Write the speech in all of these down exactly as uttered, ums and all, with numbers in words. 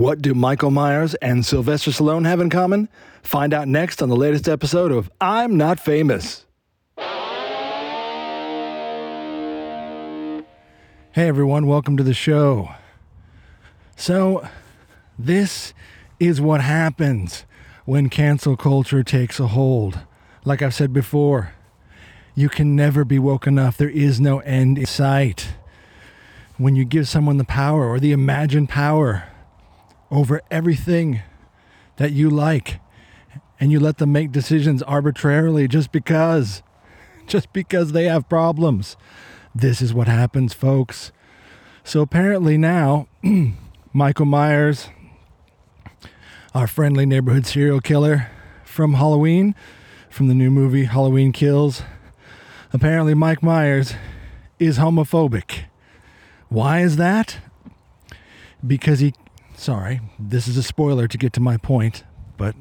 What do Michael Myers and Sylvester Stallone have in common? Find out next on the latest episode of I'm Not Famous. Hey everyone, welcome to the show. So, this is what happens when cancel culture takes a hold. Like I've said before, you can never be woke enough. There is no end in sight. When you give someone the power or the imagined power over everything that you like, and you let them make decisions arbitrarily just because, just because they have problems. This is what happens, folks. So apparently now, Michael Myers, our friendly neighborhood serial killer from Halloween, from the new movie Halloween Kills, apparently Mike Myers is homophobic. Why is that? Because he Sorry, this is a spoiler to get to my point, but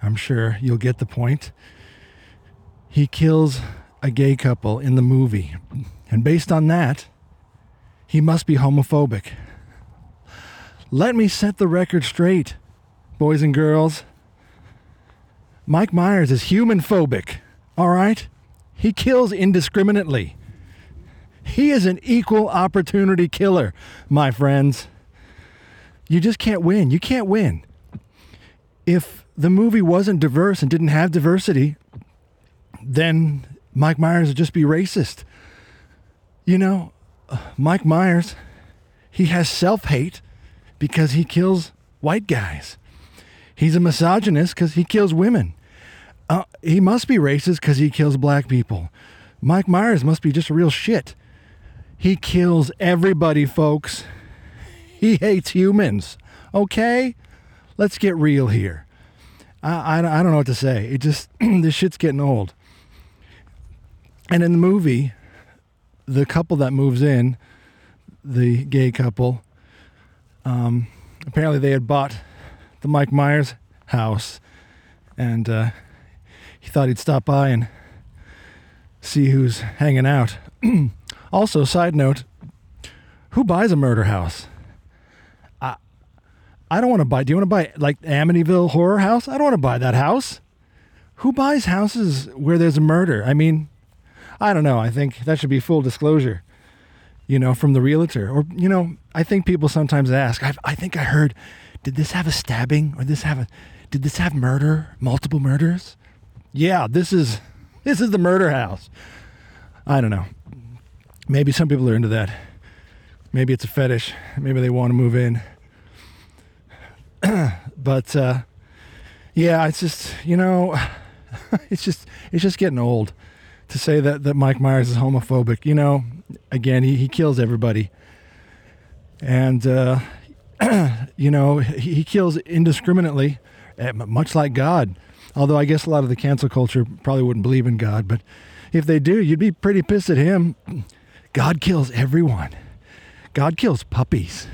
I'm sure you'll get the point. He kills a gay couple in the movie, and based on that, he must be homophobic. Let me set the record straight, boys and girls. Mike Myers is human-phobic, all right? He kills indiscriminately. He is an equal opportunity killer, my friends. You just can't win. You can't win. If the movie wasn't diverse and didn't have diversity, then Mike Myers would just be racist. You know, Mike Myers, he has self-hate because he kills white guys. He's a misogynist because he kills women. Uh, he must be racist because he kills black people. Mike Myers must be just real shit. He kills everybody, folks. He hates humans, okay? Let's get real here. I, I, I don't know what to say. It just, this shit's getting old. And in the movie, the couple that moves in, the gay couple, um, apparently they had bought the Mike Myers house, and uh, he thought he'd stop by and see who's hanging out. Also, side note, who buys a murder house? I don't want to buy, do you want to buy like Amityville Horror House? I don't want to buy that house. Who buys houses where there's a murder? I mean, I don't know. I think that should be full disclosure, you know, from the realtor. Or, you know, I think people sometimes ask, I've, I think I heard, did this have a stabbing or this have a, did this have murder, multiple murders? Yeah, this is, this is the murder house. I don't know. Maybe some people are into that. Maybe it's a fetish. Maybe they want to move in. But, uh, yeah, it's just, you know, it's just, it's just getting old to say that, that Mike Myers is homophobic. You know, again, he, he kills everybody. And, uh, you know, he, he kills indiscriminately, much like God. Although I guess a lot of the cancel culture probably wouldn't believe in God. But if they do, you'd be pretty pissed at him. God kills everyone. God kills puppies.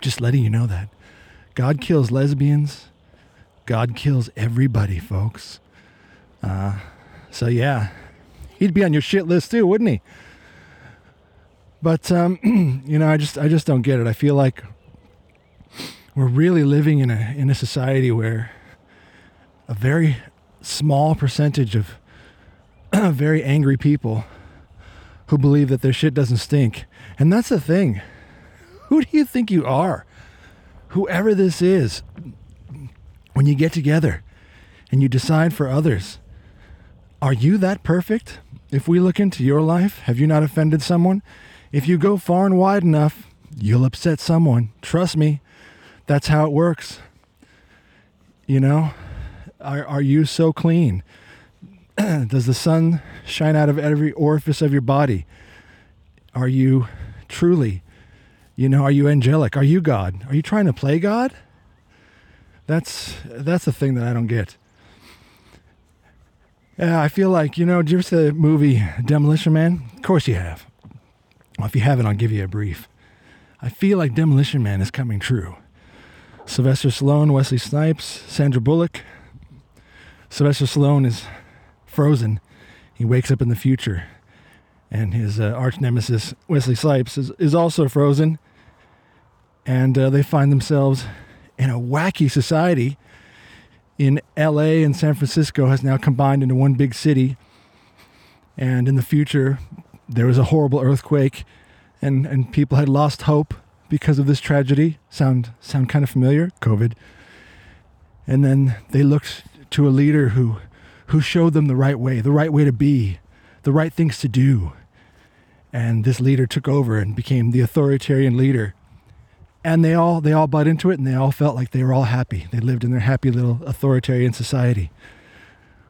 Just letting you know that. God kills lesbians. God kills everybody, folks. Uh, so, yeah, he'd be on your shit list too, wouldn't he? But, um, you know, I just I just don't get it. I feel like we're really living in a in a society where a very small percentage of very angry people who believe that their shit doesn't stink. And that's the thing. Who do you think you are? Whoever this is, when you get together and you decide for others, are you that perfect? If we look into your life, have you not offended someone? If you go far and wide enough, you'll upset someone. Trust me, that's how it works. You know, are, are you so clean? Does the sun shine out of every orifice of your body? Are you truly You know, are you angelic? Are you God? Are you trying to play God? That's that's the thing that I don't get. Yeah, I feel like, you know, did you ever see the movie Demolition Man? Of course you have. Well, if you haven't, I'll give you a brief. I feel like Demolition Man is coming true. Sylvester Stallone, Wesley Snipes, Sandra Bullock. Sylvester Stallone is frozen. He wakes up in the future. And his uh, arch nemesis, Wesley Snipes, is, is also frozen. and uh, they find themselves in a wacky society in L A and San Francisco has now combined into one big city. And in the future, there was a horrible earthquake, and, and people had lost hope because of this tragedy. Sound sound kind of familiar? COVID. And then they looked to a leader who, who showed them the right way, the right way to be, the right things to do. And this leader took over and became the authoritarian leader. And they all they all bought into it, and they all felt like they were all happy. They lived in their happy little authoritarian society,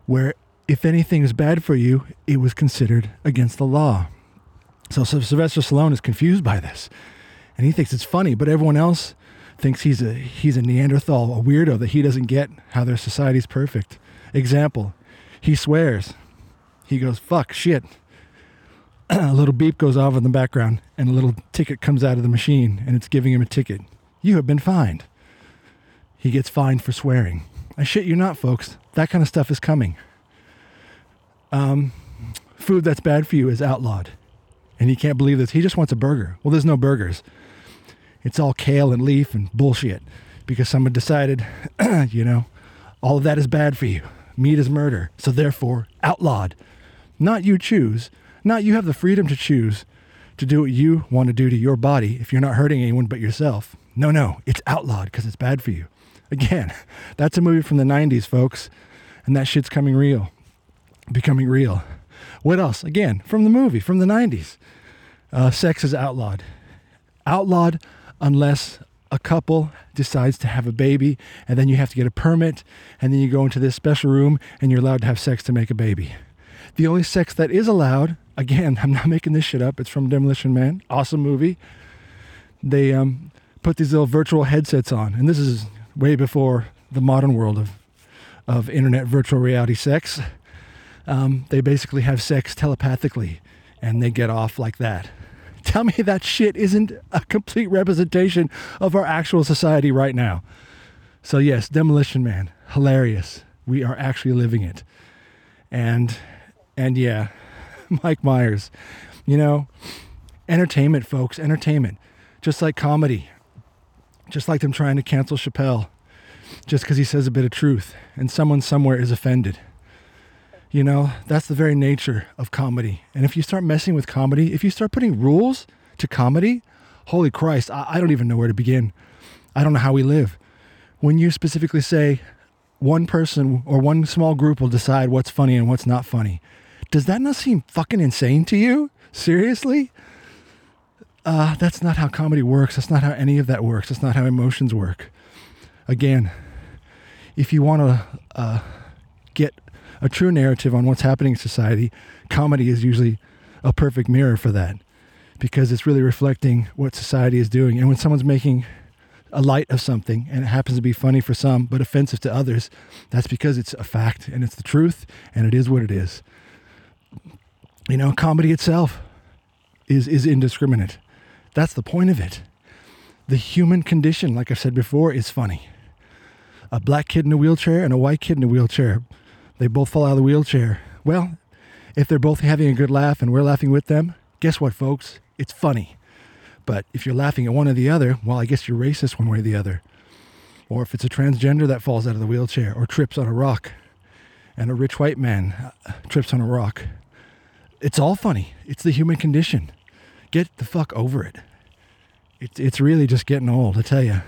where if anything is bad for you, it was considered against the law. So, so Sylvester Stallone is confused by this, and he thinks it's funny, but everyone else thinks he's a he's a Neanderthal, a weirdo, that he doesn't get how their society's perfect. Example, he swears. He goes, fuck, shit. A little beep goes off in the background, and a little ticket comes out of the machine, and it's giving him a ticket. You have been fined. He gets fined for swearing. I shit you not, folks. That kind of stuff is coming. Um, food that's bad for you is outlawed. And he can't believe this. He just wants a burger. Well, there's no burgers. It's all kale and leaf and bullshit because someone decided, you know, all of that is bad for you. Meat is murder. So therefore, outlawed. Not you choose. Not you have the freedom to choose to do what you want to do to your body if you're not hurting anyone but yourself. No, no, it's outlawed because it's bad for you. Again, that's a movie from the nineties, folks. And that shit's coming real. Becoming real. What else? Again, from the movie, from the nineties. Uh, sex is outlawed. Outlawed unless a couple decides to have a baby, and then you have to get a permit, and then you go into this special room, and you're allowed to have sex to make a baby. The only sex that is allowed, again, I'm not making this shit up, it's from Demolition Man. Awesome movie. They um, put these little virtual headsets on, and this is way before the modern world of, of internet virtual reality sex. Um, they basically have sex telepathically, and they get off like that. Tell me that shit isn't a complete representation of our actual society right now. So yes, Demolition Man, hilarious. We are actually living it. And, and yeah, Mike Myers, you know, entertainment, folks, entertainment. Just like comedy, just like them trying to cancel Chappelle, just because he says a bit of truth, and someone somewhere is offended. You know, that's the very nature of comedy. And if you start messing with comedy, if you start putting rules to comedy, holy Christ, I, I don't even know where to begin. I don't know how we live. When you specifically say one person or one small group will decide what's funny and what's not funny, does that not seem fucking insane to you? Seriously? Uh, that's not how comedy works. That's not how any of that works. That's not how emotions work. Again, if you want to uh, get a true narrative on what's happening in society, comedy is usually a perfect mirror for that, because it's really reflecting what society is doing. And when someone's making a light of something and it happens to be funny for some but offensive to others, that's because it's a fact and it's the truth and it is what it is. You know, comedy itself is is indiscriminate. That's the point of it. The human condition, like I've said before, is funny. A black kid in a wheelchair and a white kid in a wheelchair, they both fall out of the wheelchair. Well, if they're both having a good laugh and we're laughing with them, guess what, folks? It's funny. But if you're laughing at one or the other, well, I guess you're racist one way or the other. Or if it's a transgender that falls out of the wheelchair or trips on a rock, and a rich white man trips on a rock, it's all funny. It's the human condition. Get the fuck over it. It's, it's really just getting old, I tell you.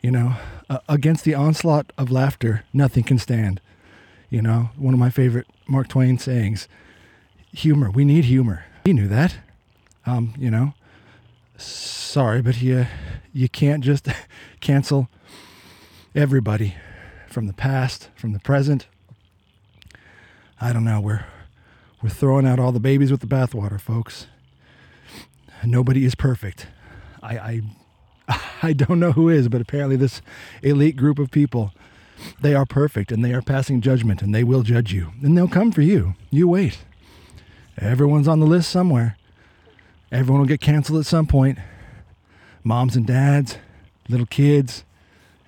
You know, uh, against the onslaught of laughter, nothing can stand. You know, one of my favorite Mark Twain sayings, humor, we need humor. He knew that, um, you know, sorry, but you, you can't just cancel everybody from the past, from the present. I don't know, we're, we're throwing out all the babies with the bathwater, folks. Nobody is perfect. I, I, I don't know who is, but apparently this elite group of people, they are perfect, and they are passing judgment, and they will judge you, and they'll come for you. You wait. Everyone's on the list somewhere. Everyone will get canceled at some point. Moms and dads, little kids,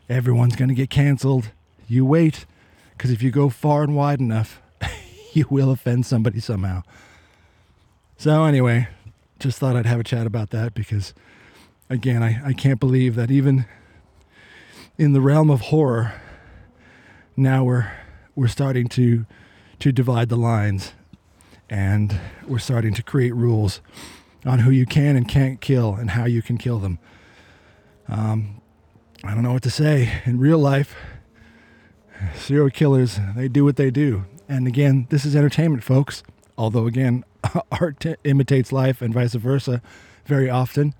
everyone's going to get canceled. You wait, because if you go far and wide enough, you will offend somebody somehow. So anyway, just thought I'd have a chat about that, because again, I, I can't believe that even in the realm of horror, now we're we're starting to to divide the lines, and we're starting to create rules on who you can and can't kill and how you can kill them. Um, I don't know what to say. In real life, serial killers, they do what they do. And again, this is entertainment, folks. Although again, art t- imitates life and vice versa very often.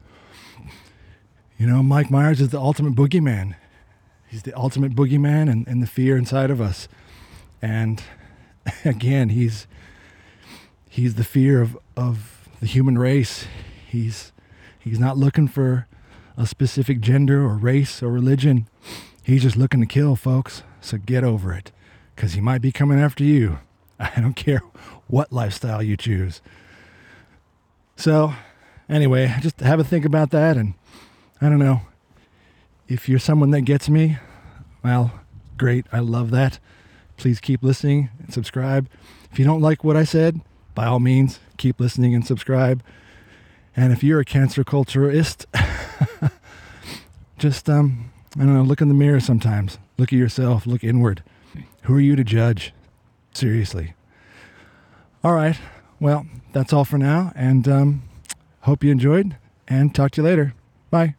You know, Mike Myers is the ultimate boogeyman. He's the ultimate boogeyman and, and the fear inside of us. And again, he's he's the fear of, of the human race. He's he's not looking for a specific gender or race or religion. He's just looking to kill, folks. So get over it, because he might be coming after you. I don't care what lifestyle you choose. So anyway, just have a think about that. And I don't know, if you're someone that gets me, well, great. I love that. Please keep listening and subscribe. If you don't like what I said, by all means, keep listening and subscribe. And if you're a cancer culturist, just, um, I don't know, look in the mirror sometimes. Look at yourself. Look inward. Who are you to judge? Seriously. All right. Well, that's all for now. And um, hope you enjoyed, and talk to you later. Bye.